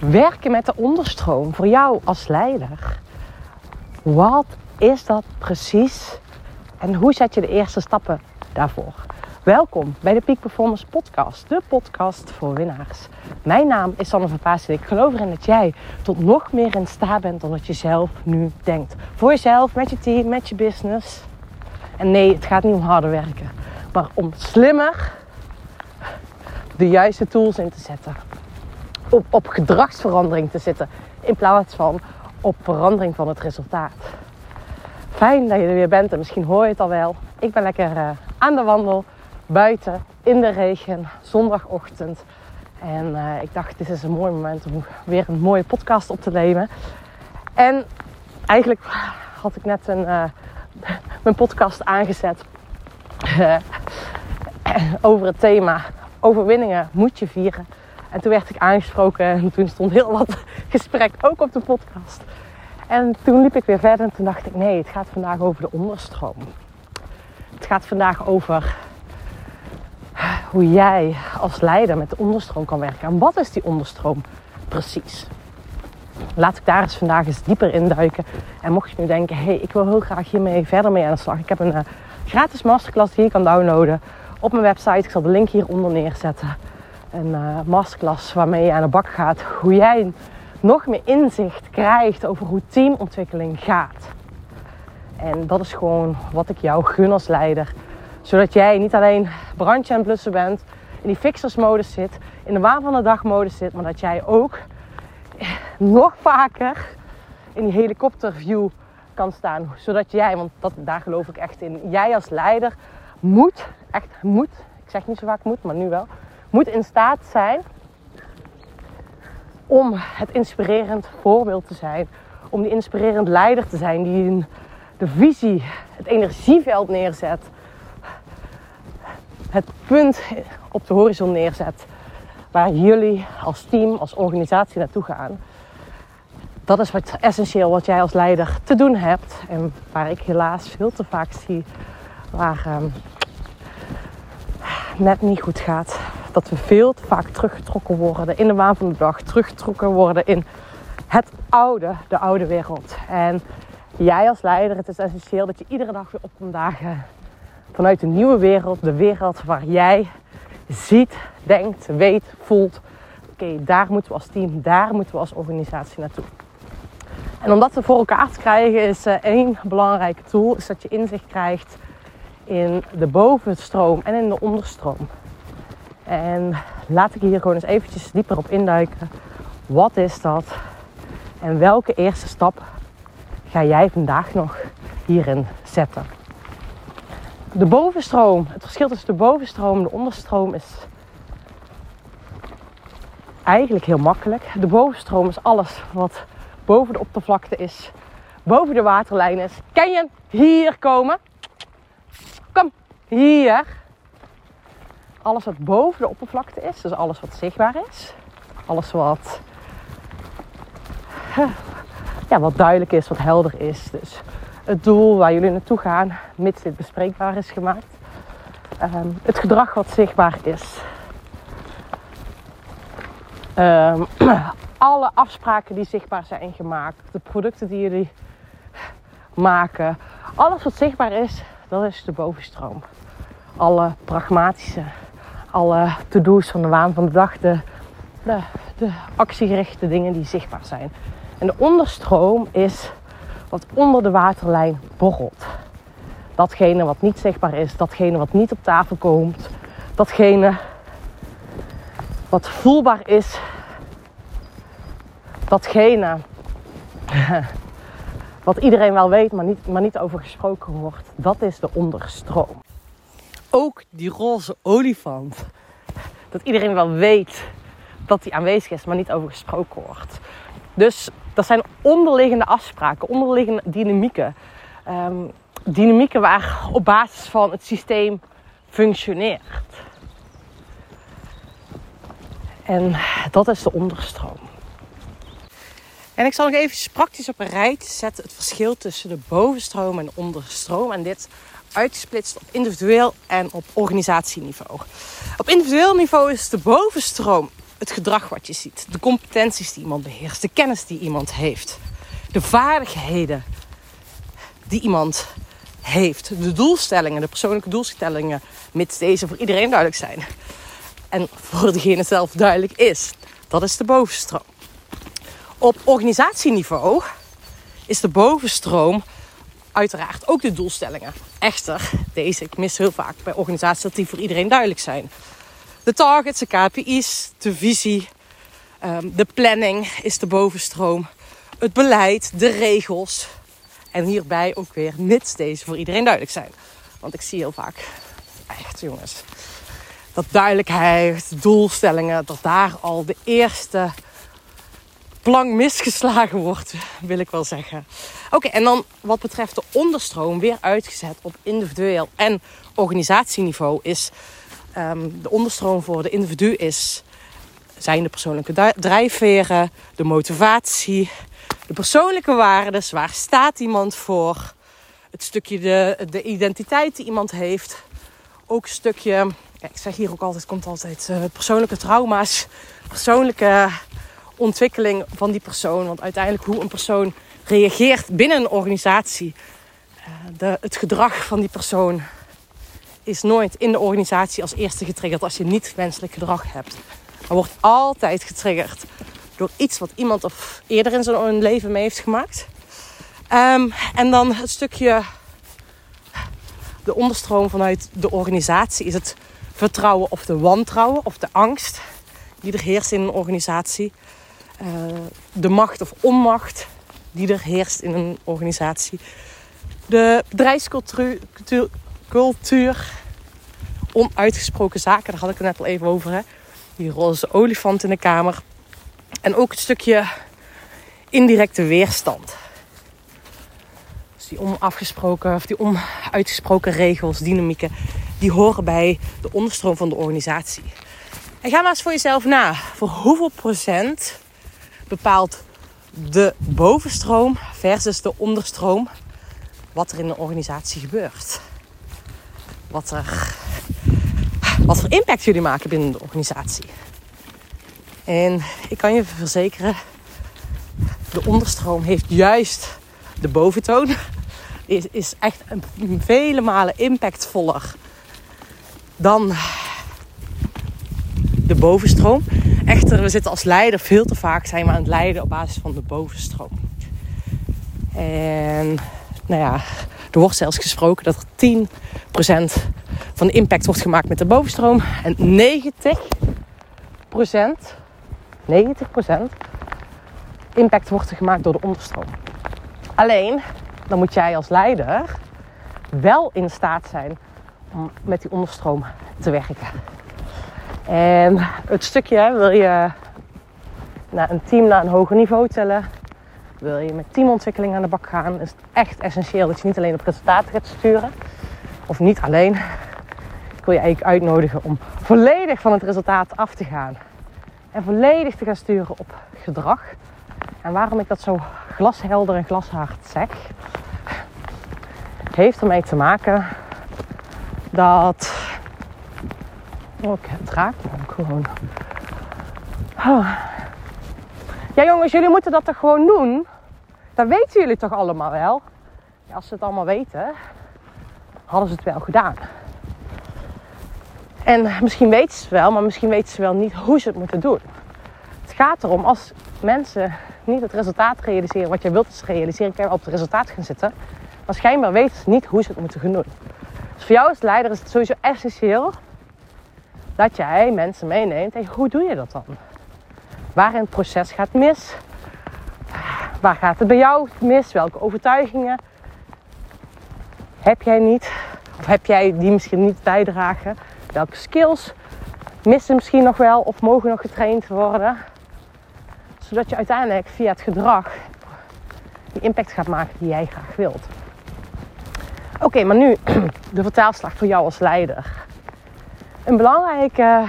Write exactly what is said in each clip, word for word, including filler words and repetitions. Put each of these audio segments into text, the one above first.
werken met de onderstroom voor jou als leider. Wat is dat precies en hoe zet je de eerste stappen daarvoor? Welkom bij de Peak Performance Podcast, de podcast voor winnaars. Mijn naam is Sanne van Paassen en ik geloof erin dat jij tot nog meer in staat bent dan dat je zelf nu denkt. Voor jezelf, met je team, met je business. En nee, het gaat niet om harder werken, maar om slimmer de juiste tools in te zetten. Op, op gedragsverandering te zitten in plaats van op verandering van het resultaat. Fijn dat je er weer bent en misschien hoor je het al wel. Ik ben lekker uh, aan de wandel, buiten, in de regen, zondagochtend. En uh, ik dacht, dit is een mooi moment om weer een mooie podcast op te nemen. En eigenlijk had ik net een, uh, mijn podcast aangezet uh, over het thema overwinningen moet je vieren. En toen werd ik aangesproken en toen stond heel wat gesprek ook op de podcast. En toen liep ik weer verder en toen dacht ik, nee, het gaat vandaag over de onderstroom. Het gaat vandaag over hoe jij als leider met de onderstroom kan werken. En wat is die onderstroom precies? Laat ik daar eens vandaag eens dieper in duiken. En mocht je nu denken, hé, hey, ik wil heel graag hiermee verder mee aan de slag. Ik heb een uh, gratis masterclass die je kan downloaden op mijn website. Ik zal de link hieronder neerzetten. Een uh, masterclass waarmee je aan de bak gaat. Hoe jij nog meer inzicht krijgt over hoe teamontwikkeling gaat. En dat is gewoon wat ik jou gun als leider. Zodat jij niet alleen brandje aan het blussen bent. In die fixersmodus zit. In de waan van de dag modus zit. Maar dat jij ook nog vaker in die helikopterview kan staan. Zodat jij, want dat, daar geloof ik echt in. Jij als leider moet, echt moet. Ik zeg niet zo vaak moet, maar nu wel. Moet in staat zijn om het inspirerend voorbeeld te zijn. Om die inspirerend leider te zijn die de visie, het energieveld neerzet. Het punt op de horizon neerzet. Waar jullie als team, als organisatie naartoe gaan. Dat is wat essentieel wat jij als leider te doen hebt. En waar ik helaas veel te vaak zie waar um, net niet goed gaat. Dat we veel te vaak teruggetrokken worden in de waan van de dag. Teruggetrokken worden in het oude, de oude wereld. En jij als leider, het is essentieel dat je iedere dag weer op komt dagen. Vanuit een nieuwe wereld. De wereld waar jij ziet, denkt, weet, voelt. Oké, okay, daar moeten we als team, daar moeten we als organisatie naartoe. En om dat voor elkaar te krijgen is uh, één belangrijke tool. Is dat je inzicht krijgt in de bovenstroom en in de onderstroom. En laat ik hier gewoon eens eventjes dieper op induiken. Wat is dat? En welke eerste stap ga jij vandaag nog hierin zetten? De bovenstroom. Het verschil tussen de bovenstroom en de onderstroom is eigenlijk heel makkelijk. De bovenstroom is alles wat boven de oppervlakte is. Boven de waterlijn is. Ken je hem? Hier komen. Kom. Hier. Alles wat boven de oppervlakte is, dus alles wat zichtbaar is. Alles wat, ja, wat duidelijk is, wat helder is. Dus het doel waar jullie naartoe gaan, mits dit bespreekbaar is gemaakt. Um, het gedrag wat zichtbaar is. Um, alle afspraken die zichtbaar zijn gemaakt. De producten die jullie maken. Alles wat zichtbaar is, dat is de bovenstroom. Alle pragmatische, alle to-do's van de waan van de dag, de, de, de actiegerichte dingen die zichtbaar zijn. En de onderstroom is wat onder de waterlijn borrelt. Datgene wat niet zichtbaar is, datgene wat niet op tafel komt, datgene wat voelbaar is, datgene wat iedereen wel weet, maar niet, maar niet over gesproken wordt, dat is de onderstroom. Ook die roze olifant. Dat iedereen wel weet dat die aanwezig is, maar niet over gesproken wordt. Dus dat zijn onderliggende afspraken, onderliggende dynamieken. Um, dynamieken waar op basis van het systeem functioneert. En dat is de onderstroom. En ik zal nog even praktisch op een rijtje zetten het verschil tussen de bovenstroom en de onderstroom. En dit uitgesplitst op individueel en op organisatieniveau. Op individueel niveau is de bovenstroom het gedrag wat je ziet, de competenties die iemand beheerst, de kennis die iemand heeft, de vaardigheden die iemand heeft, de doelstellingen, de persoonlijke doelstellingen, mits deze voor iedereen duidelijk zijn en voor degene zelf duidelijk is. Dat is de bovenstroom. Op organisatieniveau is de bovenstroom uiteraard ook de doelstellingen. Echter, deze, ik mis heel vaak bij organisaties dat die voor iedereen duidelijk zijn. De targets, de K P I's, de visie, de planning is de bovenstroom. Het beleid, de regels. En hierbij ook weer mits deze voor iedereen duidelijk zijn. Want ik zie heel vaak, echt jongens, dat duidelijkheid, doelstellingen, dat daar al de eerste plank misgeslagen wordt, wil ik wel zeggen. Oké, okay, en dan wat betreft de onderstroom, weer uitgezet op individueel en organisatieniveau, is um, de onderstroom voor de individu is, zijn de persoonlijke drijfveren, de motivatie, de persoonlijke waardes, waar staat iemand voor, het stukje de, de identiteit die iemand heeft, ook een stukje, ik zeg hier ook altijd, komt altijd uh, persoonlijke trauma's, persoonlijke ontwikkeling van die persoon. Want uiteindelijk hoe een persoon reageert binnen een organisatie. De, het gedrag van die persoon is nooit in de organisatie als eerste getriggerd als je niet menselijk gedrag hebt. Maar wordt altijd getriggerd door iets wat iemand of eerder in zijn leven mee heeft gemaakt. Um, en dan het stukje, de onderstroom vanuit de organisatie is het vertrouwen of de wantrouwen of de angst die er heerst in een organisatie. Uh, de macht of onmacht die er heerst in een organisatie. De bedrijfscultuur, cultuur, cultuur, onuitgesproken zaken, daar had ik het net al even over. Hè? Die roze olifant in de kamer. En ook het stukje indirecte weerstand. Dus die onafgesproken of die onuitgesproken regels, dynamieken, die horen bij de onderstroom van de organisatie. En ga maar eens voor jezelf na. Voor hoeveel procent bepaalt de bovenstroom versus de onderstroom wat er in de organisatie gebeurt? Wat, er, wat voor impact jullie maken binnen de organisatie? En ik kan je verzekeren, de onderstroom heeft juist de boventoon. Is, is echt een, vele malen impactvoller dan de bovenstroom. Echter, we zitten als leider veel te vaak zijn we aan het leiden op basis van de bovenstroom. En nou ja, er wordt zelfs gesproken dat er tien procent van de impact wordt gemaakt met de bovenstroom. En negentig procent, negentig procent impact wordt er gemaakt door de onderstroom. Alleen, dan moet jij als leider wel in staat zijn om met die onderstroom te werken. En het stukje, wil je naar een team naar een hoger niveau tillen, wil je met teamontwikkeling aan de bak gaan, is het echt essentieel dat je niet alleen op resultaten gaat sturen. Of niet alleen. Ik wil je eigenlijk uitnodigen om volledig van het resultaat af te gaan. En volledig te gaan sturen op gedrag. En waarom ik dat zo glashelder en glashard zeg, heeft ermee te maken dat... Oh, het raakt me ook gewoon. Oh. Ja jongens, jullie moeten dat toch gewoon doen? Dat weten jullie toch allemaal wel? Ja, als ze het allemaal weten, hadden ze het wel gedaan. En misschien weten ze het wel, maar misschien weten ze wel niet hoe ze het moeten doen. Het gaat erom, als mensen niet het resultaat realiseren wat jij wilt dat ze realiseren, kan je op het resultaat gaan zitten. Maar schijnbaar weten ze niet hoe ze het moeten gaan doen. Dus voor jou als leider is het sowieso essentieel dat jij mensen meeneemt. Hey, hoe doe je dat dan? Waar in het proces gaat mis? Waar gaat het bij jou mis? Welke overtuigingen heb jij niet? Of heb jij die misschien niet bijdragen? Welke skills missen misschien nog wel of mogen nog getraind worden? Zodat je uiteindelijk via het gedrag die impact gaat maken die jij graag wilt. Oké, okay, maar nu de vertaalslag voor jou als leider. Een belangrijke,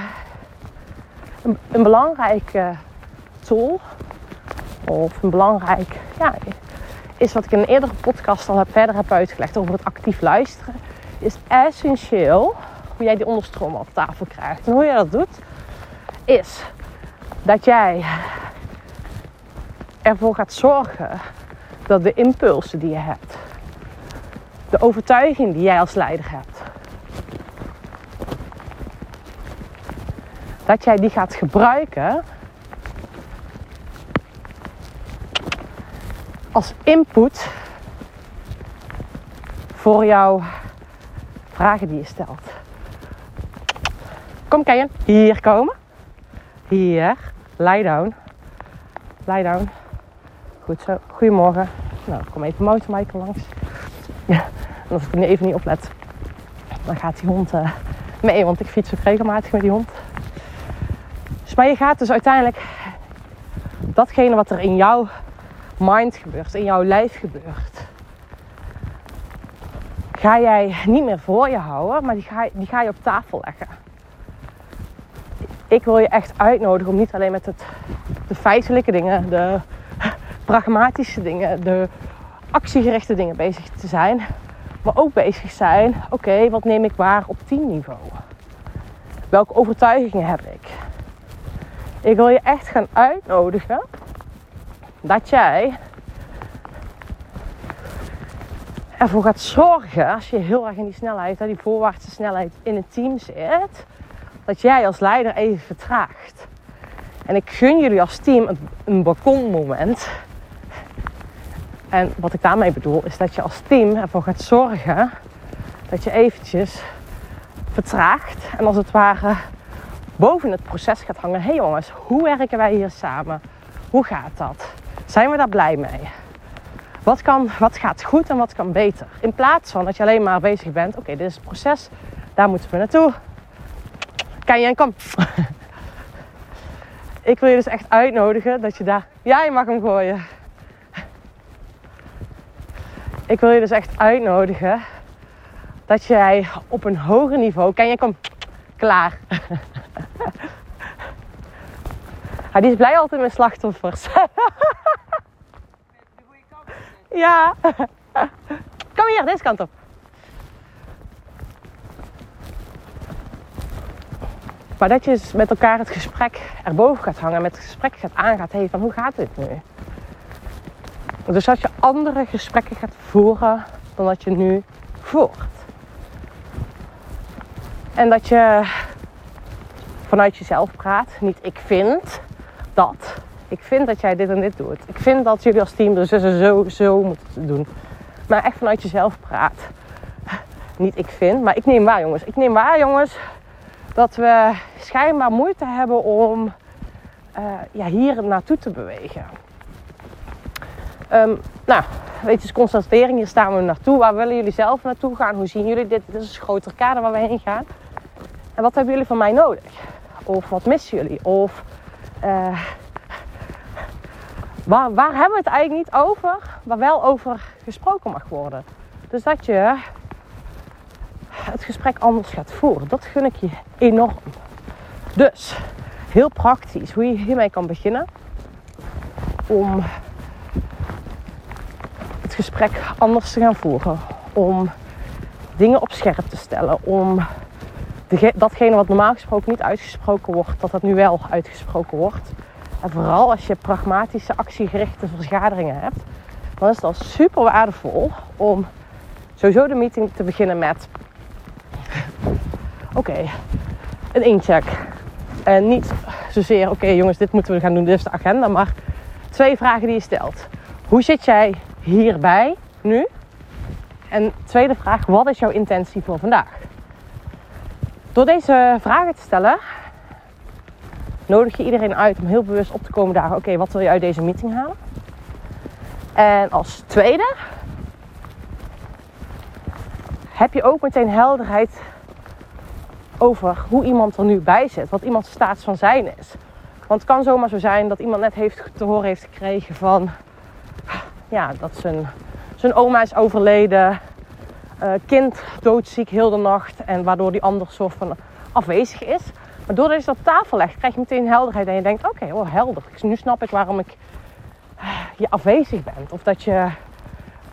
een, een belangrijke tool of een belangrijk ja, is wat ik in een eerdere podcast al heb, verder heb uitgelegd over het actief luisteren. Is essentieel hoe jij die onderstroom op tafel krijgt. En hoe je dat doet is dat jij ervoor gaat zorgen dat de impulsen die je hebt, de overtuiging die jij als leider hebt, dat jij die gaat gebruiken als input voor jouw vragen die je stelt. Kom Kayen, hier komen. Hier, lie down. Lie down. Goed zo, goedemorgen. Nou, kom even mountainbiken langs. Ja, en als ik nu even niet oplet, dan gaat die hond uh, mee, want ik fiets ook regelmatig met die hond. Dus, maar je gaat dus uiteindelijk datgene wat er in jouw mind gebeurt, in jouw lijf gebeurt, ga jij niet meer voor je houden, maar die ga, die ga je op tafel leggen. Ik wil je echt uitnodigen om niet alleen met het, de feitelijke dingen, de pragmatische dingen, de actiegerichte dingen bezig te zijn, maar ook bezig zijn, oké, okay, wat neem ik waar op teamniveau? Welke overtuigingen heb ik? Ik wil je echt gaan uitnodigen dat jij ervoor gaat zorgen, als je heel erg in die snelheid, die voorwaartse snelheid in het team zit, dat jij als leider even vertraagt. En ik gun jullie als team een, een balkonmoment. En wat ik daarmee bedoel is dat je als team ervoor gaat zorgen dat je eventjes vertraagt. En als het ware boven het proces gaat hangen. Hé hey jongens, hoe werken wij hier samen? Hoe gaat dat? Zijn we daar blij mee? Wat, kan, wat gaat goed en wat kan beter? In plaats van dat je alleen maar bezig bent. Oké, okay, dit is het proces. Daar moeten we naartoe. Kan je en kom. Ik wil je dus echt uitnodigen dat je daar... Ja, je mag hem gooien. Ik wil je dus echt uitnodigen dat jij op een hoger niveau... Kan je kom. Klaar. Ja, die is blij altijd met slachtoffers. Ja. Kom hier, deze kant op. Maar dat je dus met elkaar het gesprek erboven gaat hangen. Met het gesprek gaat aangaat. Hé, hey, van hoe gaat dit nu? Dus dat je andere gesprekken gaat voeren dan dat je nu voert. En dat je vanuit jezelf praat. Niet ik vind dat. Ik vind dat jij dit en dit doet. Ik vind dat jullie als team dus zo en zo moeten doen. Maar echt vanuit jezelf praat. Niet ik vind, maar ik neem waar jongens. Ik neem waar jongens. Dat we schijnbaar moeite hebben om uh, ja, hier naartoe te bewegen. Um, nou, weet je, constatering, hier staan we naartoe. Waar willen jullie zelf naartoe gaan? Hoe zien jullie dit? Dit is een groter kader waar we heen gaan. En wat hebben jullie van mij nodig? Of wat missen jullie? Of uh, waar, waar hebben we het eigenlijk niet over, waar wel over gesproken mag worden? Dus dat je het gesprek anders gaat voeren. Dat gun ik je enorm. Dus, heel praktisch hoe je hiermee kan beginnen. Om het gesprek anders te gaan voeren. Om dingen op scherp te stellen. Om dege- datgene wat normaal gesproken niet uitgesproken wordt, dat dat nu wel uitgesproken wordt. En vooral als je pragmatische, actiegerichte vergaderingen hebt. Dan is het al super waardevol om sowieso de meeting te beginnen met... Oké, okay, een incheck. En niet zozeer, oké okay, jongens, dit moeten we gaan doen, dit is de agenda. Maar twee vragen die je stelt. Hoe zit jij hierbij nu? En tweede vraag, wat is jouw intentie voor vandaag? Door deze vragen te stellen, nodig je iedereen uit om heel bewust op te komen dagen. Oké, okay, wat wil je uit deze meeting halen? En als tweede, heb je ook meteen helderheid over hoe iemand er nu bij zit. Wat iemands staat van zijn is. Want het kan zomaar zo zijn dat iemand net heeft, te horen heeft gekregen van... Ja, dat zijn, zijn oma is overleden. Uh, kind doodziek heel de nacht. En waardoor die ander soort van afwezig is. Maar doordat je dat op tafel legt, krijg je meteen helderheid. En je denkt, oké, okay, oh, helder. Nu snap ik waarom ik je afwezig bent. Of dat je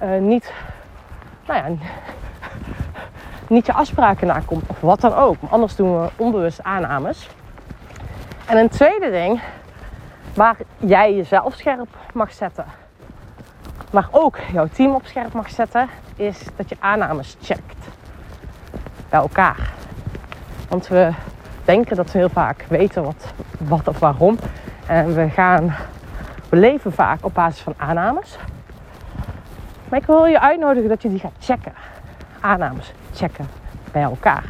uh, niet... Nou ja... niet je afspraken nakomt of wat dan ook. Anders doen we onbewust aannames. En een tweede ding waar jij jezelf scherp mag zetten, maar ook jouw team op scherp mag zetten, is dat je aannames checkt bij elkaar. Want we denken dat we heel vaak weten wat, wat of waarom. En we gaan, we leven vaak op basis van aannames. Maar ik wil je uitnodigen dat je die gaat checken. Aannames checken bij elkaar.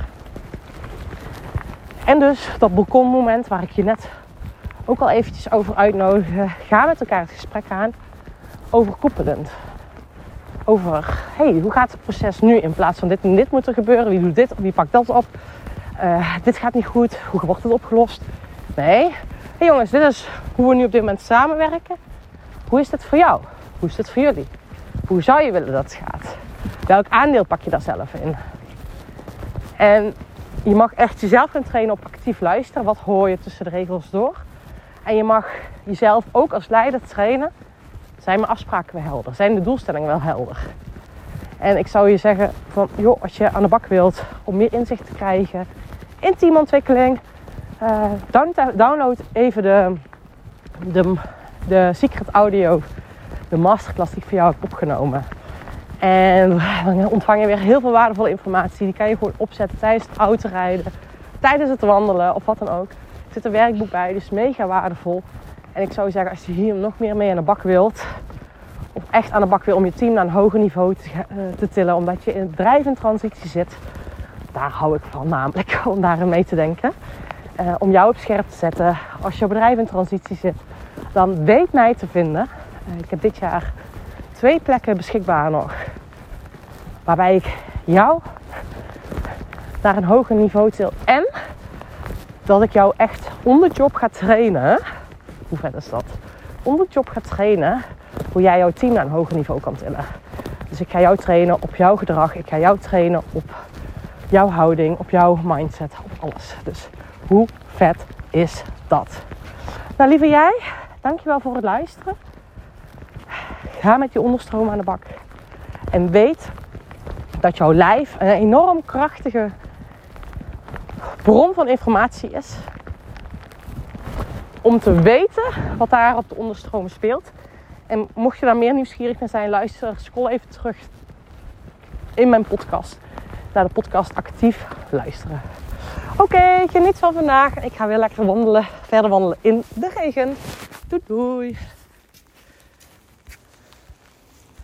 En dus dat balkonmoment waar ik je net ook al eventjes over uitnodigde. Ga met elkaar het gesprek aan. Overkoepelend. Over, hé, hey, hoe gaat het proces nu? In plaats van dit en dit moet er gebeuren. Wie doet dit? Wie pakt dat op? Uh, dit gaat niet goed. Hoe wordt het opgelost? Nee. Hey jongens, dit is hoe we nu op dit moment samenwerken. Hoe is dit voor jou? Hoe is dit voor jullie? Hoe zou je willen dat het gaat? Welk aandeel pak je daar zelf in? En je mag echt jezelf gaan trainen op actief luisteren. Wat hoor je tussen de regels door? En je mag jezelf ook als leider trainen. Zijn mijn afspraken wel helder? Zijn de doelstellingen wel helder? En ik zou je zeggen van, joh, als je aan de bak wilt om meer inzicht te krijgen in teamontwikkeling, uh, download even de, de, de Secret Audio, de masterclass die ik voor jou heb opgenomen. En dan ontvang je weer heel veel waardevolle informatie. Die kan je gewoon opzetten tijdens het autorijden, tijdens het wandelen of wat dan ook. Er zit een werkboek bij, dus mega waardevol. En ik zou zeggen, als je hier nog meer mee aan de bak wilt, of echt aan de bak wil om je team naar een hoger niveau te, uh, te tillen, omdat je in het bedrijf in transitie zit. Daar hou ik van namelijk, om daarin mee te denken. Uh, om jou op scherp te zetten. Als je bedrijf in transitie zit, dan weet mij te vinden. Uh, ik heb dit jaar twee plekken beschikbaar nog. Waarbij ik jou naar een hoger niveau til. En dat ik jou echt on the job ga trainen. Hoe vet is dat? On the job ga trainen. Hoe jij jouw team naar een hoger niveau kan tillen. Dus ik ga jou trainen op jouw gedrag. Ik ga jou trainen op jouw houding, op jouw mindset, op alles. Dus hoe vet is dat? Nou lieve jij, dankjewel voor het luisteren. Ga met je onderstroom aan de bak. En weet dat jouw lijf een enorm krachtige bron van informatie is. Om te weten wat daar op de onderstroom speelt. En mocht je daar meer nieuwsgierig naar zijn, luister, scroll even terug in mijn podcast. Naar de podcast Actief Luisteren. Oké, okay, geniet van vandaag. Ik ga weer lekker wandelen, verder wandelen in de regen. Doei doei!